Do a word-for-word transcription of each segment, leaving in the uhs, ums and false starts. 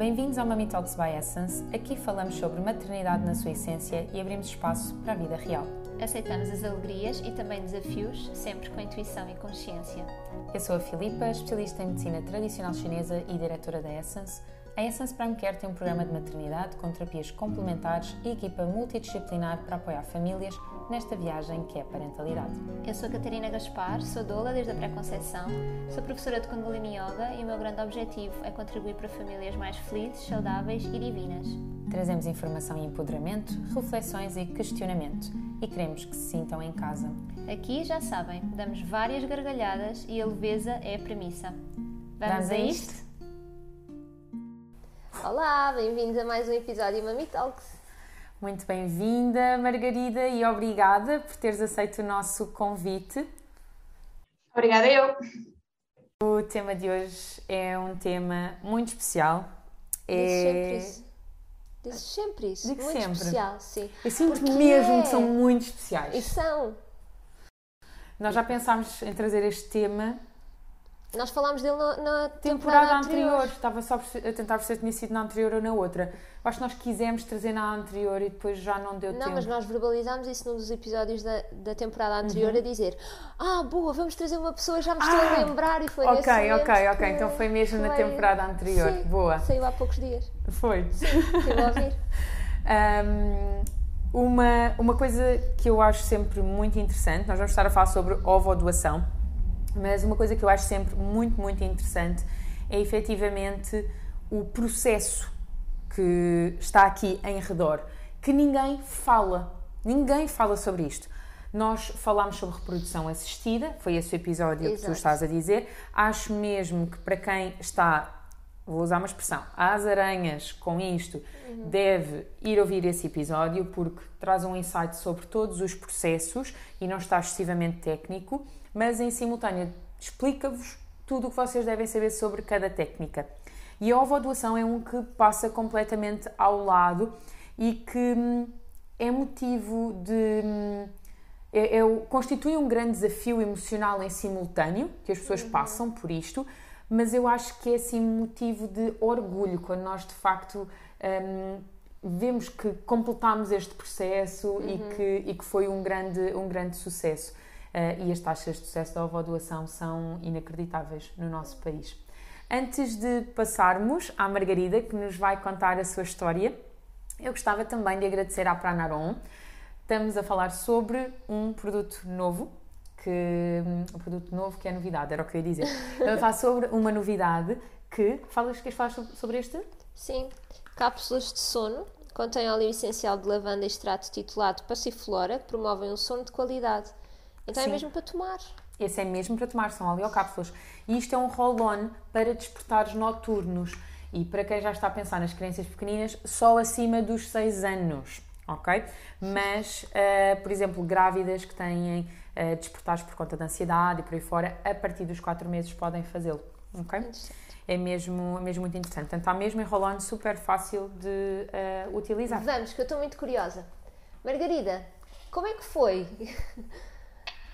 Bem-vindos ao Mami Talks by Essence. Aqui falamos sobre maternidade na sua essência e abrimos espaço para a vida real. Aceitamos as alegrias e também desafios, sempre com intuição e consciência. Eu sou a Filipa, especialista em medicina tradicional chinesa e diretora da Essence. A Essence Prime Care tem um programa de maternidade com terapias complementares e equipa multidisciplinar para apoiar famílias nesta viagem que é a parentalidade. Eu sou a Catarina Gaspar, sou doula desde a pré-conceição, sou professora de Kundalini Yoga e o meu grande objetivo é contribuir para famílias mais felizes, saudáveis e divinas. Trazemos informação e empoderamento, reflexões e questionamento e queremos que se sintam em casa. Aqui, já sabem, damos várias gargalhadas e a leveza é a premissa. Vamos, Vamos a isto? isto? Olá, bem-vindos a mais um episódio Mami Talks. Muito bem-vinda, Margarida, e obrigada por teres aceito o nosso convite. Obrigada eu. O tema de hoje é um tema muito especial. É... Diz sempre isso. Diz sempre isso. Digo muito sempre. Especial, sim. Eu sinto Porque mesmo é... que são muito especiais. E são. Nós já pensámos em trazer este tema... Nós falámos dele na, na temporada, temporada anterior. anterior. Estava só a tentar perceber se tinha sido na anterior ou na outra. Acho que nós quisemos trazer na anterior e depois já não deu não, tempo. Não, mas nós verbalizámos isso num dos episódios da, da temporada anterior, uhum. a dizer ah, boa, vamos trazer uma pessoa, já me estou ah, a lembrar e foi okay, nesse momento. Ok, ok, ok. Que... Então foi mesmo foi... na temporada anterior. Sim, boa. Saiu há poucos dias. Foi. Sim, fui a ouvir. um, uma, uma coisa que eu acho sempre muito interessante, nós vamos estar a falar sobre ovo-doação. Mas uma coisa que eu acho sempre muito, muito interessante é efetivamente o processo que está aqui em redor, que ninguém fala, ninguém fala sobre isto. Nós falámos sobre reprodução assistida, foi esse o episódio Exato. Que tu estás a dizer. Acho mesmo que para quem está, vou usar uma expressão, às aranhas com isto, uhum. deve ir ouvir esse episódio porque traz um insight sobre todos os processos e não está excessivamente técnico. Mas em simultâneo explica-vos tudo o que vocês devem saber sobre cada técnica. E a ovo-doação é um que passa completamente ao lado e que é motivo de... É, é, constitui um grande desafio emocional em simultâneo, que as pessoas passam por isto, mas eu acho que é assim motivo de orgulho, quando nós de facto hum, vemos que completámos este processo uhum. e, que, e que foi um grande, um grande sucesso. Uh, e as taxas de sucesso da ovo-doação são inacreditáveis no nosso país. Antes de passarmos à Margarida, que nos vai contar a sua história, eu gostava também de agradecer à Pranaron. Estamos a falar sobre um produto novo, que, um produto novo que é novidade, era o que eu ia dizer. Estamos a falar sobre uma novidade que... Falas, queres falar sobre este? Sim, cápsulas de sono. Contém óleo essencial de lavanda e extrato titulado Passiflora, que promovem um sono de qualidade. Então Sim. é mesmo para tomar. Esse é mesmo para tomar, são oleocápsulas. E isto é um roll-on para despertares noturnos. E para quem já está a pensar nas crianças pequeninas, só acima dos seis anos, ok? Mas, uh, por exemplo, grávidas que têm uh, despertares por conta da ansiedade e por aí fora, a partir dos quatro meses podem fazê-lo, ok? É mesmo, é mesmo muito interessante. Portanto, está mesmo em roll-on, super fácil de uh, utilizar. Vamos, que eu estou muito curiosa. Margarida, como é que foi...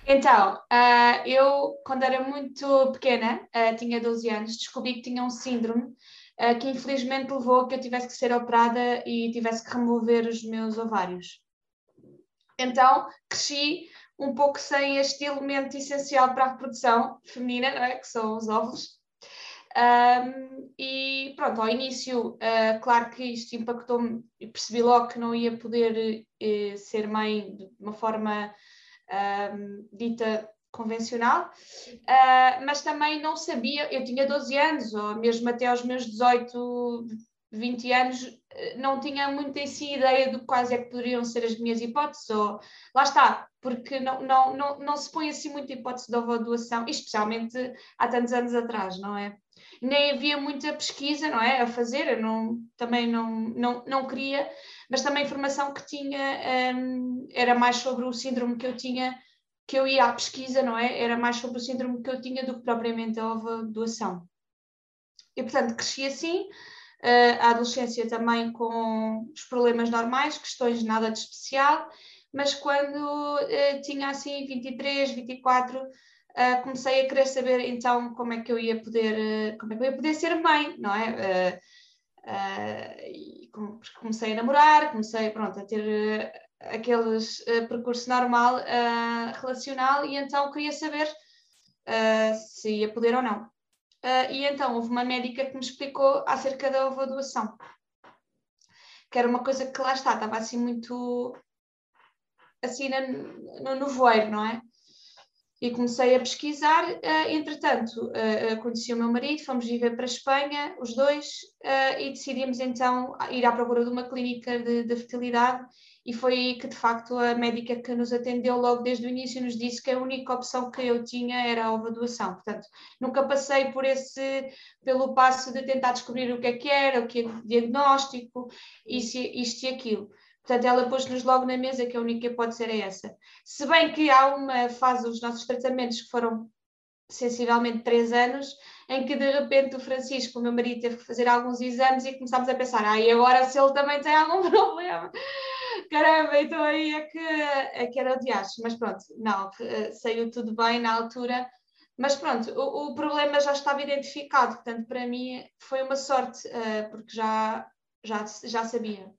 Então, uh, eu, quando era muito pequena, uh, tinha doze anos, descobri que tinha um síndrome uh, que infelizmente levou a que eu tivesse que ser operada e tivesse que remover os meus ovários. Então, cresci um pouco sem este elemento essencial para a reprodução feminina, não é? Que são os óvulos. Um, e pronto, ao início, uh, claro que isto impactou-me e percebi logo que não ia poder uh, ser mãe de uma forma... Um, dita convencional, uh, mas também não sabia, eu tinha doze anos, ou mesmo até aos meus dezoito, vinte anos, não tinha muito assim ideia de quais é que poderiam ser as minhas hipóteses, ou lá está, porque não, não, não, não se põe assim muita hipótese de ovo-doação, especialmente há tantos anos atrás, não é? Nem havia muita pesquisa, não é, a fazer, eu não, também não, não, não queria, mas também a informação que tinha um, era mais sobre o síndrome que eu tinha, que eu ia à pesquisa, não é, era mais sobre o síndrome que eu tinha do que propriamente a ovo-doação. E, portanto, cresci assim, uh, a adolescência também com os problemas normais, questões nada de especial, mas quando uh, tinha assim vinte e três, vinte e quatro... Uh, comecei a querer saber então como é que eu ia poder, uh, como é que eu ia poder ser mãe, não é? Uh, Uh, e comecei a namorar, comecei pronto, a ter uh, aqueles uh, percurso normal uh, relacional, e então queria saber uh, se ia poder ou não. Uh, e então houve uma médica que me explicou acerca da ovodoação, que era uma coisa que lá está, estava assim muito assim no, no voeiro, não é? E comecei a pesquisar, uh, entretanto uh, conheci o meu marido, fomos viver para a Espanha, os dois, uh, e decidimos então ir à procura de uma clínica de, de fertilidade, e foi aí que de facto a médica que nos atendeu logo desde o início nos disse que a única opção que eu tinha era a ovodoação. Portanto, nunca passei por esse, pelo passo de tentar descobrir o que é que era, o que é diagnóstico, isso, isto e aquilo. Portanto, ela pôs-nos logo na mesa que a única hipótese era essa. Se bem que há uma fase dos nossos tratamentos, que foram sensivelmente três anos, em que de repente o Francisco, o meu marido, teve que fazer alguns exames e começámos a pensar, ah, e agora se ele também tem algum problema? Caramba, então aí é que, é que era o diacho. Mas pronto, não, saiu tudo bem na altura. Mas pronto, o, o problema já estava identificado, portanto, para mim foi uma sorte, porque já, já, já sabia.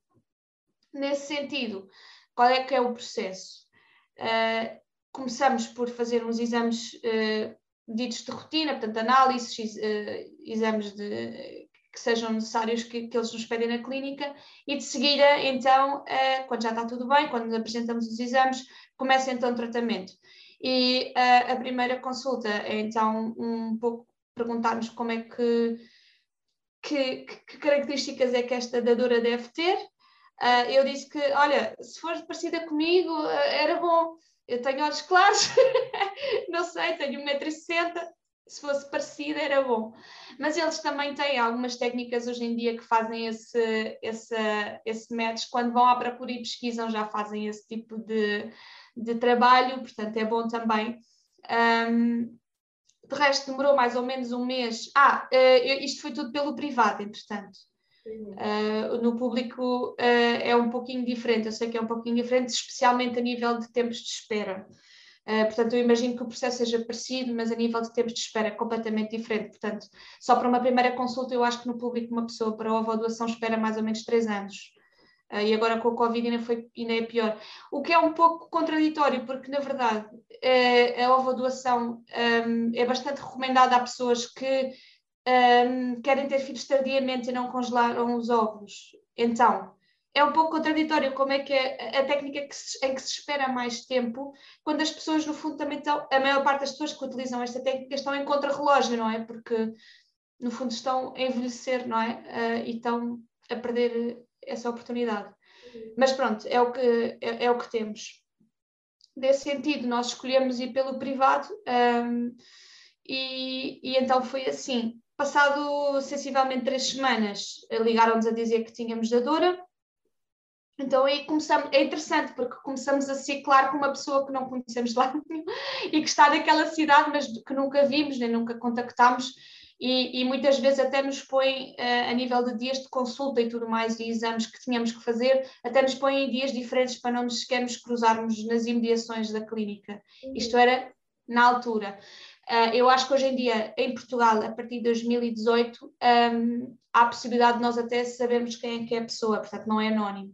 Nesse sentido, qual é que é o processo? Uh, começamos por fazer uns exames uh, ditos de rotina, portanto, análises, uh, exames de, que sejam necessários que, que eles nos pedem na clínica, e de seguida, então, uh, quando já está tudo bem, quando apresentamos os exames, começa então o tratamento. E uh, a primeira consulta é então um pouco perguntar-nos como é que, que, que características é que esta dadora deve ter. Uh, eu disse que, olha, se for parecida comigo, uh, era bom, eu tenho olhos claros, não sei, tenho um metro e sessenta, se fosse parecida era bom. Mas eles também têm algumas técnicas hoje em dia que fazem esse, esse, esse match, quando vão à procura e pesquisam já fazem esse tipo de, de trabalho, portanto é bom também. Um, de resto demorou mais ou menos um mês, ah, uh, isto foi tudo pelo privado, entretanto. Uh, no público uh, é um pouquinho diferente, eu sei que é um pouquinho diferente, especialmente a nível de tempos de espera. Uh, portanto, eu imagino que o processo seja parecido, mas a nível de tempos de espera é completamente diferente. Portanto, só para uma primeira consulta, eu acho que no público uma pessoa para a ovodoação espera mais ou menos três anos. Uh, e agora com a Covid ainda, foi, ainda é pior. O que é um pouco contraditório, porque na verdade uh, a ovodoação um, é bastante recomendada a pessoas que Um, querem ter filhos tardiamente e não congelaram os óvulos. Então, é um pouco contraditório como é que é a técnica que se, em que se espera mais tempo, quando as pessoas, no fundo, também estão, a maior parte das pessoas que utilizam esta técnica estão em contrarrelógio, não é? Porque, no fundo, estão a envelhecer, não é? Uh, e estão a perder essa oportunidade. Mas pronto, é o que, é, é o que temos. Nesse sentido, nós escolhemos ir pelo privado, um, e, e então foi assim. Passado sensivelmente três semanas, ligaram-nos a dizer que tínhamos dadora. Então aí começamos, é interessante porque começamos a ciclar com uma pessoa que não conhecemos lá nenhum e que está naquela cidade, mas que nunca vimos, nem nunca contactámos, e, e muitas vezes até nos põe, a nível de dias de consulta e tudo mais, e exames que tínhamos que fazer, até nos põem em dias diferentes para não nos sequer nos cruzarmos nas imediações da clínica. Isto era na altura. Uh, eu acho que hoje em dia, em Portugal, a partir de dois mil e dezoito, um, há a possibilidade de nós até sabermos quem é que é a pessoa, portanto não é anónimo.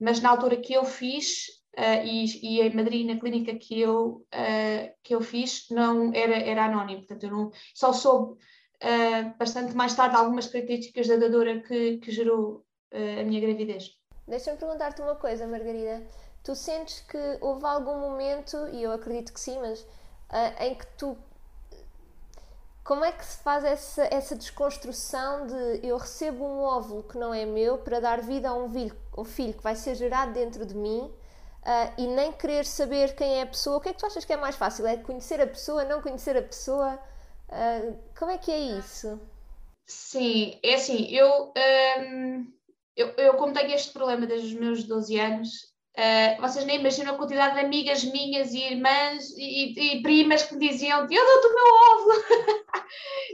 Mas na altura que eu fiz, uh, e, e em Madrid, na clínica que eu, uh, que eu fiz, não era, era anónimo. Portanto, eu não, só soube uh, bastante mais tarde algumas características da dadora que, que gerou uh, a minha gravidez. Deixa-me perguntar-te uma coisa, Margarida. Tu sentes que houve algum momento, e eu acredito que sim, mas uh, em que tu... Como é que se faz essa, essa desconstrução de eu recebo um óvulo que não é meu para dar vida a um filho, um filho que vai ser gerado dentro de mim uh, e nem querer saber quem é a pessoa? O que é que tu achas que é mais fácil? É conhecer a pessoa, não conhecer a pessoa? Uh, como é que é isso? Sim, é assim, eu, hum, eu, eu como tenho este problema desde os meus doze anos... Uh, vocês nem imaginam a quantidade de amigas minhas e irmãs e, e, e primas que me diziam: eu dou-te o meu óvulo,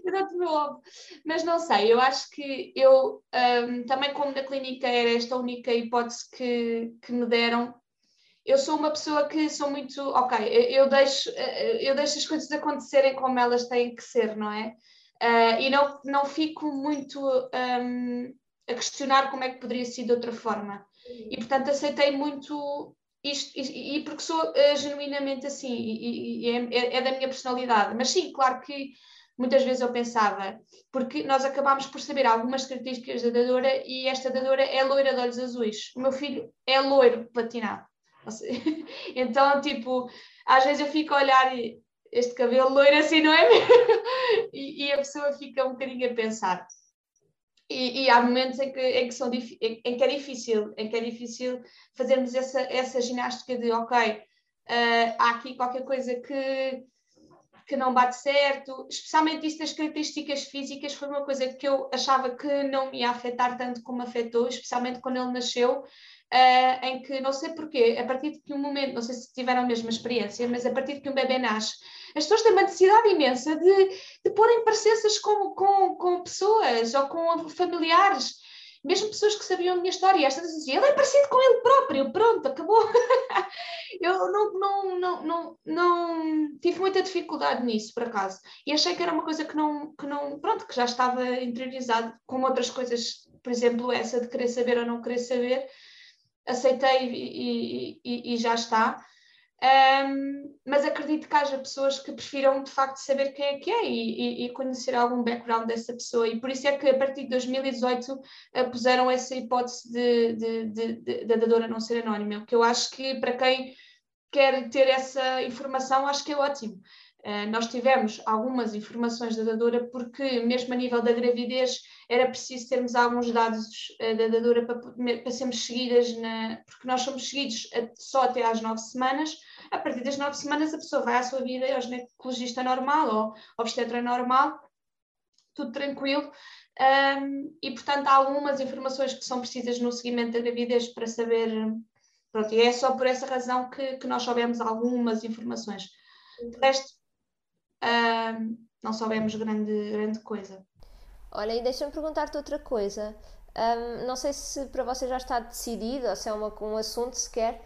eu dou-te o meu óvulo. Mas não sei, eu acho que eu um, também, como na clínica era esta única hipótese que, que me deram, eu sou uma pessoa que sou muito, ok, eu deixo, eu deixo as coisas acontecerem como elas têm que ser, não é? Uh, e não, não fico muito... Um, a questionar como é que poderia ser de outra forma. E, portanto, aceitei muito isto, e, e porque sou uh, genuinamente assim, e, e é, é da minha personalidade. Mas sim, claro que muitas vezes eu pensava, porque nós acabámos por saber algumas características da dadora, e esta dadora é loira de olhos azuis. O meu filho é loiro platinado. Então, tipo, às vezes eu fico a olhar e este cabelo loiro assim, não é mesmo? E, e a pessoa fica um bocadinho a pensar. E, e há momentos em que, em, que são, em que é difícil, em que é difícil fazermos essa, essa ginástica de ok, uh, há aqui qualquer coisa que, que não bate certo, especialmente isso das características físicas. Foi uma coisa que eu achava que não me ia afetar tanto como afetou, especialmente quando ele nasceu, uh, em que não sei porquê, a partir de que um momento, não sei se tiveram a mesma experiência, mas a partir de que um bebê nasce, as pessoas têm uma necessidade imensa de, de porem parecenças com, com, com pessoas ou com familiares, mesmo pessoas que sabiam a minha história. E esta dizia, ele é parecido com ele próprio, pronto, acabou. Eu não, não, não, não, não tive muita dificuldade nisso, por acaso. E achei que era uma coisa que não, que não, pronto, que já estava interiorizado, como outras coisas, por exemplo, essa de querer saber ou não querer saber. Aceitei e, e, e já está. Um, mas acredito que haja pessoas que prefiram de facto saber quem é que é e, e conhecer algum background dessa pessoa, e por isso é que a partir de dois mil e dezoito puseram essa hipótese de, de, de, de, da dadora não ser anónima, que eu acho que para quem quer ter essa informação acho que é ótimo. Uh, nós tivemos algumas informações da dadora, porque mesmo a nível da gravidez era preciso termos alguns dados uh, da dadora para, para sermos seguidas, na, porque nós somos seguidos a, só até às nove semanas. A partir das nove semanas a pessoa vai à sua vida, é o ginecologista normal ou obstetra normal, tudo tranquilo. Um, e portanto há algumas informações que são precisas no seguimento da gravidez para saber, pronto, e é só por essa razão que, que nós soubemos algumas informações. De resto, Uh, não soubemos grande, grande coisa. Olha, e deixa-me perguntar-te outra coisa. Um, não sei se para vocês já está decidido ou se é uma, um assunto sequer.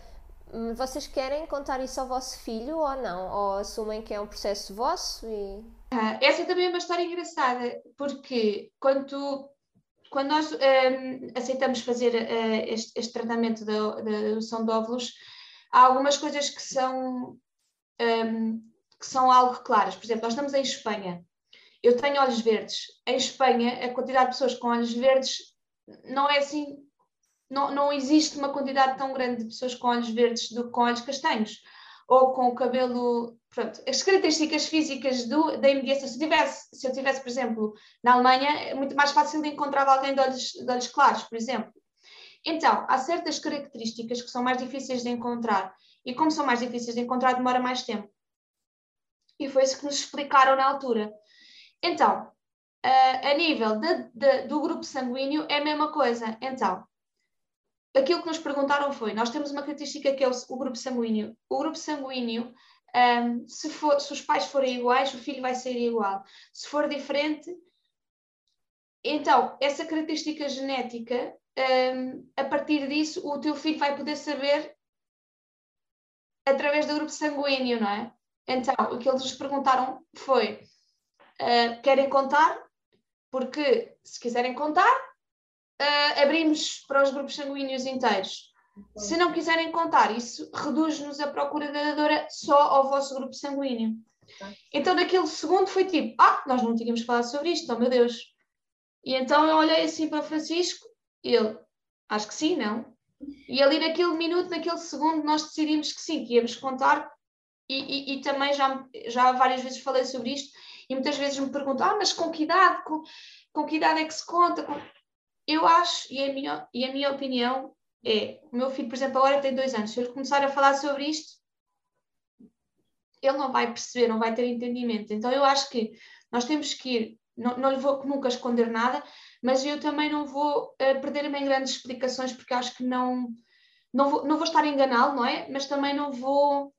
Vocês querem contar isso ao vosso filho ou não? Ou assumem que é um processo vosso? E... Uh, essa também é uma história engraçada, porque quando, tu, quando nós um, aceitamos fazer uh, este, este tratamento da, da adoção de óvulos, há algumas coisas que são... Um, que são algo claras. Por exemplo, nós estamos em Espanha. Eu tenho olhos verdes. Em Espanha, a quantidade de pessoas com olhos verdes não é assim... Não, não existe uma quantidade tão grande de pessoas com olhos verdes do que com olhos castanhos. Ou com o cabelo... Pronto, as características físicas do, da imediação. Se eu tivesse, se eu tivesse, por exemplo, na Alemanha, é muito mais fácil de encontrar alguém de olhos, de olhos claros, por exemplo. Então, há certas características que são mais difíceis de encontrar. E como são mais difíceis de encontrar, demora mais tempo. E foi isso que nos explicaram na altura. Então, uh, a nível de, de, do grupo sanguíneo é a mesma coisa. Então, aquilo que nos perguntaram foi, nós temos uma característica que é o, o grupo sanguíneo. O grupo sanguíneo, um, se, for, se os pais forem iguais, o filho vai ser igual. Se for diferente, então, essa característica genética, um, a partir disso, o teu filho vai poder saber através do grupo sanguíneo, não é? Então, o que eles nos perguntaram foi, uh, querem contar? Porque, se quiserem contar, uh, abrimos para os grupos sanguíneos inteiros. Então, se não quiserem contar, isso reduz-nos a procura da dadora só ao vosso grupo sanguíneo. Então, então naquele segundo foi tipo, ah, nós não tínhamos falado sobre isto, oh meu Deus. E então eu olhei assim para o Francisco, e ele, acho que sim, não? E ali naquele minuto, naquele segundo, nós decidimos que sim, que íamos contar. E, e, e também já, já várias vezes falei sobre isto, e muitas vezes me perguntam, ah, mas com que idade, com, com que idade é que se conta? Com... Eu acho, e a, minha, e a minha opinião é, o meu filho, por exemplo, agora tem dois anos, se eu começar a falar sobre isto, ele não vai perceber, não vai ter entendimento. Então eu acho que nós temos que ir, não, não lhe vou nunca esconder nada, mas eu também não vou uh, perder-me em grandes explicações, porque acho que não, não, vou, não vou estar a enganá-lo, não é? Mas também não vou...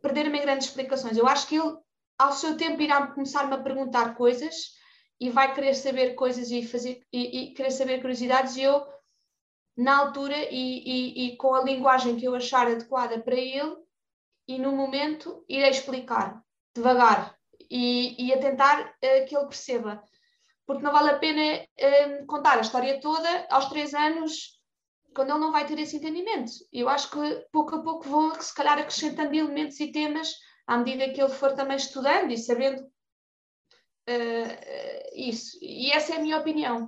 perder-me em grandes explicações. Eu acho que ele, ao seu tempo, irá começar-me a perguntar coisas e vai querer saber coisas e, fazer, e, e querer saber curiosidades, e eu, na altura e, e, e com a linguagem que eu achar adequada para ele e no momento, irei explicar, devagar, e, e a tentar uh, que ele perceba. porque não vale a pena um, contar a história toda aos três anos, quando ele não vai ter esse entendimento. Eu acho que pouco a pouco vão, se calhar, acrescentando elementos e temas à medida que ele for também estudando e sabendo uh, isso. E essa é a minha opinião.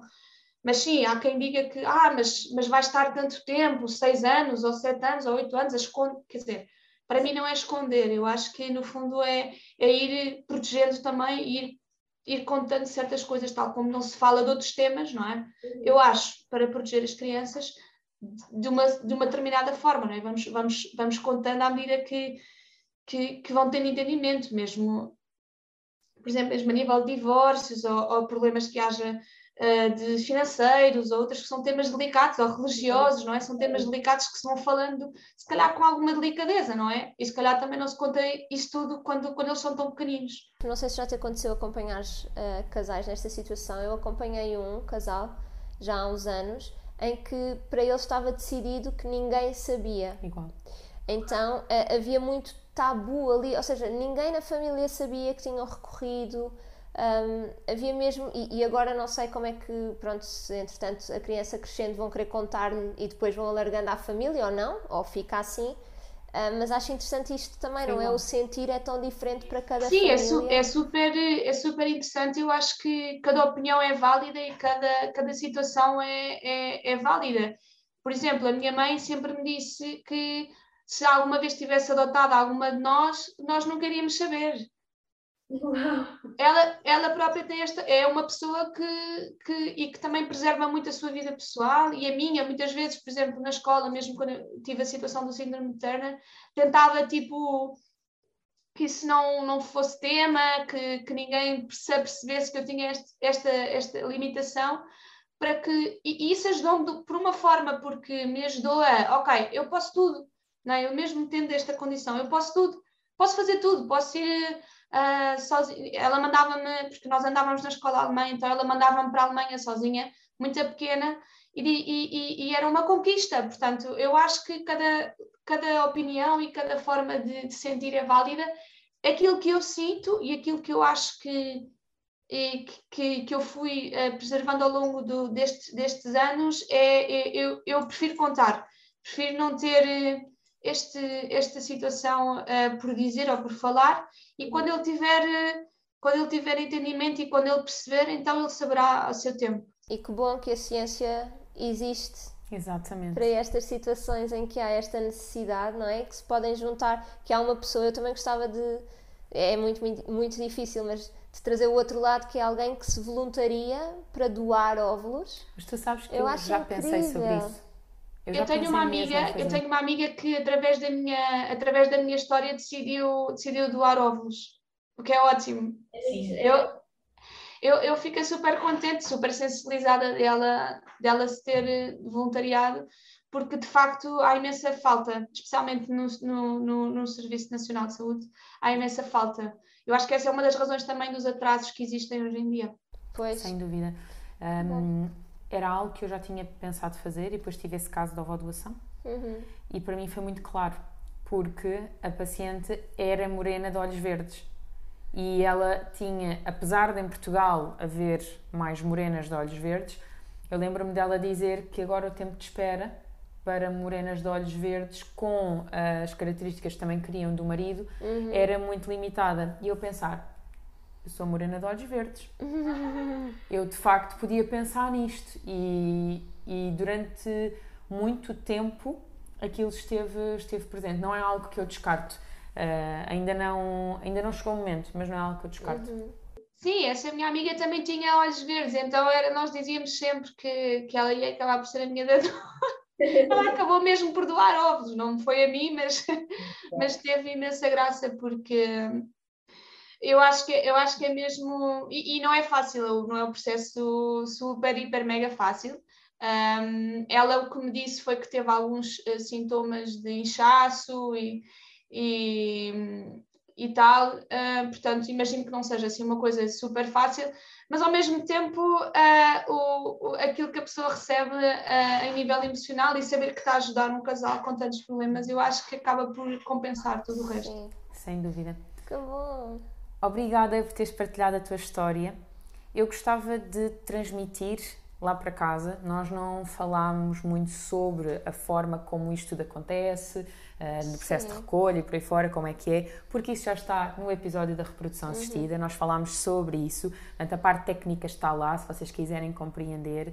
Mas sim, há quem diga que ah, mas, mas vai estar tanto tempo, seis anos, ou sete anos, ou oito anos, a esconder. Quer dizer, para mim não é esconder, eu acho que no fundo é, é ir protegendo também, ir, ir contando certas coisas, tal como não se fala de outros temas, não é? Eu acho, para proteger as crianças de uma, de uma determinada forma, não é? Vamos, vamos, vamos contando à medida que, que, que vão tendo entendimento mesmo, por exemplo, mesmo a nível de divórcios ou, ou problemas que haja de financeiros ou outras que são temas delicados, ou religiosos, não é? São temas delicados que se vão falando, se calhar com alguma delicadeza, não é? E se calhar também não se conta isso tudo quando, quando eles são tão pequeninos. Não sei se já te aconteceu acompanhar uh, casais nesta situação. Eu acompanhei um casal já há uns anos em que para eles estava decidido que ninguém sabia. Igual. Então uh, havia muito tabu ali, ou seja, ninguém na família sabia que tinham recorrido. Um, havia mesmo, e, e agora não sei como é que, pronto, se, entretanto a criança crescendo vão querer contar-lhe e depois vão alargando à família ou não, ou fica assim, uh, mas acho interessante isto também, não é? é? O sentir é tão diferente para cada Sim, família. Sim, é, é, super, é super interessante, eu acho que cada opinião é válida e cada, cada situação é, é, é válida. Por exemplo, a minha mãe sempre me disse que se alguma vez tivesse adotado alguma de nós, nós nunca iríamos saber. Ela, ela própria tem esta, é uma pessoa que, que, e que também preserva muito a sua vida pessoal e a minha, muitas vezes, por exemplo, na escola, mesmo quando eu tive a situação do síndrome de Turner, tentava, tipo, que isso não, não fosse tema, que, que ninguém se apercebesse que eu tinha este, esta, esta limitação, para que, e isso ajudou-me por uma forma, porque me ajudou a, ok, eu posso tudo, não é? Eu mesmo tendo esta condição, eu posso tudo, posso fazer tudo, posso ir... Uh, sozinha. Ela mandava-me, porque nós andávamos na escola alemã, então ela mandava-me para a Alemanha sozinha, muito pequena, e, e, e, e era uma conquista. Portanto, eu acho que cada, cada opinião e cada forma de, de sentir é válida. Aquilo que eu sinto e aquilo que eu acho que, e, que, que eu fui uh, preservando ao longo do, deste, destes anos, é, eu, eu prefiro contar, prefiro não ter... Uh, Este, esta situação uh, por dizer ou por falar, e quando ele tiver uh, quando ele tiver entendimento e quando ele perceber, então ele saberá ao seu tempo. E que bom que a ciência existe. Exatamente. Para estas situações em que há esta necessidade, não é? Que se podem juntar, que há uma pessoa, eu também gostava de, é muito, muito, muito difícil, mas de trazer o outro lado, que é alguém que se voluntaria para doar óvulos. Mas tu sabes que eu, eu já incrível. pensei sobre isso. Eu, eu, tenho uma amiga, eu tenho uma amiga que através da minha, através da minha história decidiu, decidiu doar óvulos, o que é ótimo. Sim. Eu, eu, eu fico super contente, super sensibilizada dela, dela se ter voluntariado, porque de facto há imensa falta, especialmente no, no, no, no Serviço Nacional de Saúde, há imensa falta. Eu acho que essa é uma das razões também dos atrasos que existem hoje em dia. Pois. Sem dúvida. Um... Era algo que eu já tinha pensado fazer e depois tive esse caso da ovodoação. Uhum. E para mim foi muito claro, porque a paciente era morena de olhos verdes. E ela tinha, apesar de em Portugal haver mais morenas de olhos verdes, eu lembro-me dela dizer que agora o tempo de espera para morenas de olhos verdes, com as características que também queriam do marido, uhum, era muito limitada. E eu pensar... Eu sou morena de olhos verdes. Eu, de facto, podia pensar nisto. E, e durante muito tempo aquilo esteve, esteve presente. Não é algo que eu descarto. Uh, ainda, não, ainda não chegou o momento, mas não é algo que eu descarto. Uhum. Sim, essa minha amiga também tinha olhos verdes. Então era, nós dizíamos sempre que, que ela ia acabar por ser a minha dadora. Ela acabou mesmo por doar ovos. Não foi a mim, mas, mas teve imensa graça porque... Eu acho, que, eu acho que é mesmo... E, e não é fácil, não é um processo super, hiper, mega fácil. Um, ela o que me disse foi que teve alguns uh, sintomas de inchaço e, e, e tal. Uh, portanto, imagino que não seja assim uma coisa super fácil. Mas, ao mesmo tempo, uh, o, o, aquilo que a pessoa recebe uh, em nível emocional e saber que está a ajudar um casal com tantos problemas, eu acho que acaba por compensar todo o resto. Sim, sem dúvida. Que bom! Obrigada por teres partilhado a tua história eu gostava de transmitir lá para casa. Nós não falámos muito sobre a forma como isto tudo acontece, uh, do processo Sim. de recolha e por aí fora, como é que é, porque isso já está no episódio da reprodução assistida, uhum. nós falámos sobre isso, portanto a parte técnica está lá, se vocês quiserem compreender.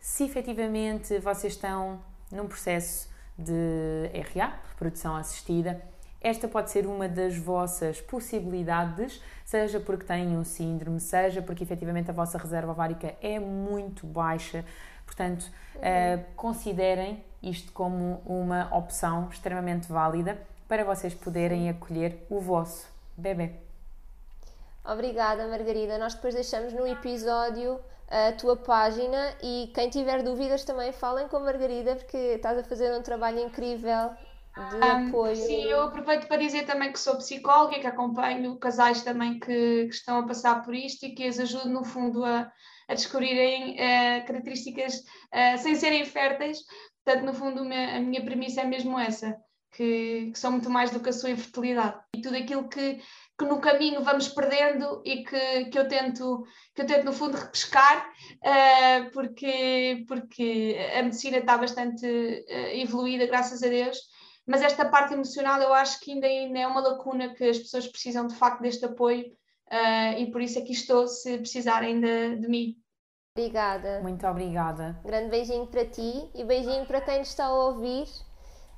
Se efetivamente vocês estão num processo de R A, reprodução assistida, esta pode ser uma das vossas possibilidades, seja porque têm um síndrome, seja porque efetivamente a vossa reserva ovárica é muito baixa. Portanto, uhum. uh, considerem isto como uma opção extremamente válida para vocês poderem acolher o vosso bebê. Obrigada, Margarida. Nós depois deixamos no episódio a tua página e quem tiver dúvidas também falem com a Margarida, porque estás a fazer um trabalho incrível. Um, sim, eu aproveito para dizer também que sou psicóloga e que acompanho casais também que, que estão a passar por isto e que as ajudo no fundo a, a descobrirem uh, características uh, sem serem férteis. Portanto, no fundo minha, a minha premissa é mesmo essa, que, que são muito mais do que a sua infertilidade e tudo aquilo que, que no caminho vamos perdendo e que, que, eu tento, que eu tento no fundo repescar, uh, porque, porque a medicina está bastante uh, evoluída, graças a Deus. Mas esta parte emocional eu acho que ainda, ainda é uma lacuna, que as pessoas precisam de facto deste apoio uh, e por isso aqui estou, se precisarem de, de mim. Obrigada. Muito obrigada. Grande beijinho para ti e beijinho para quem nos está a ouvir.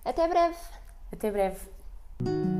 Até breve. Até breve.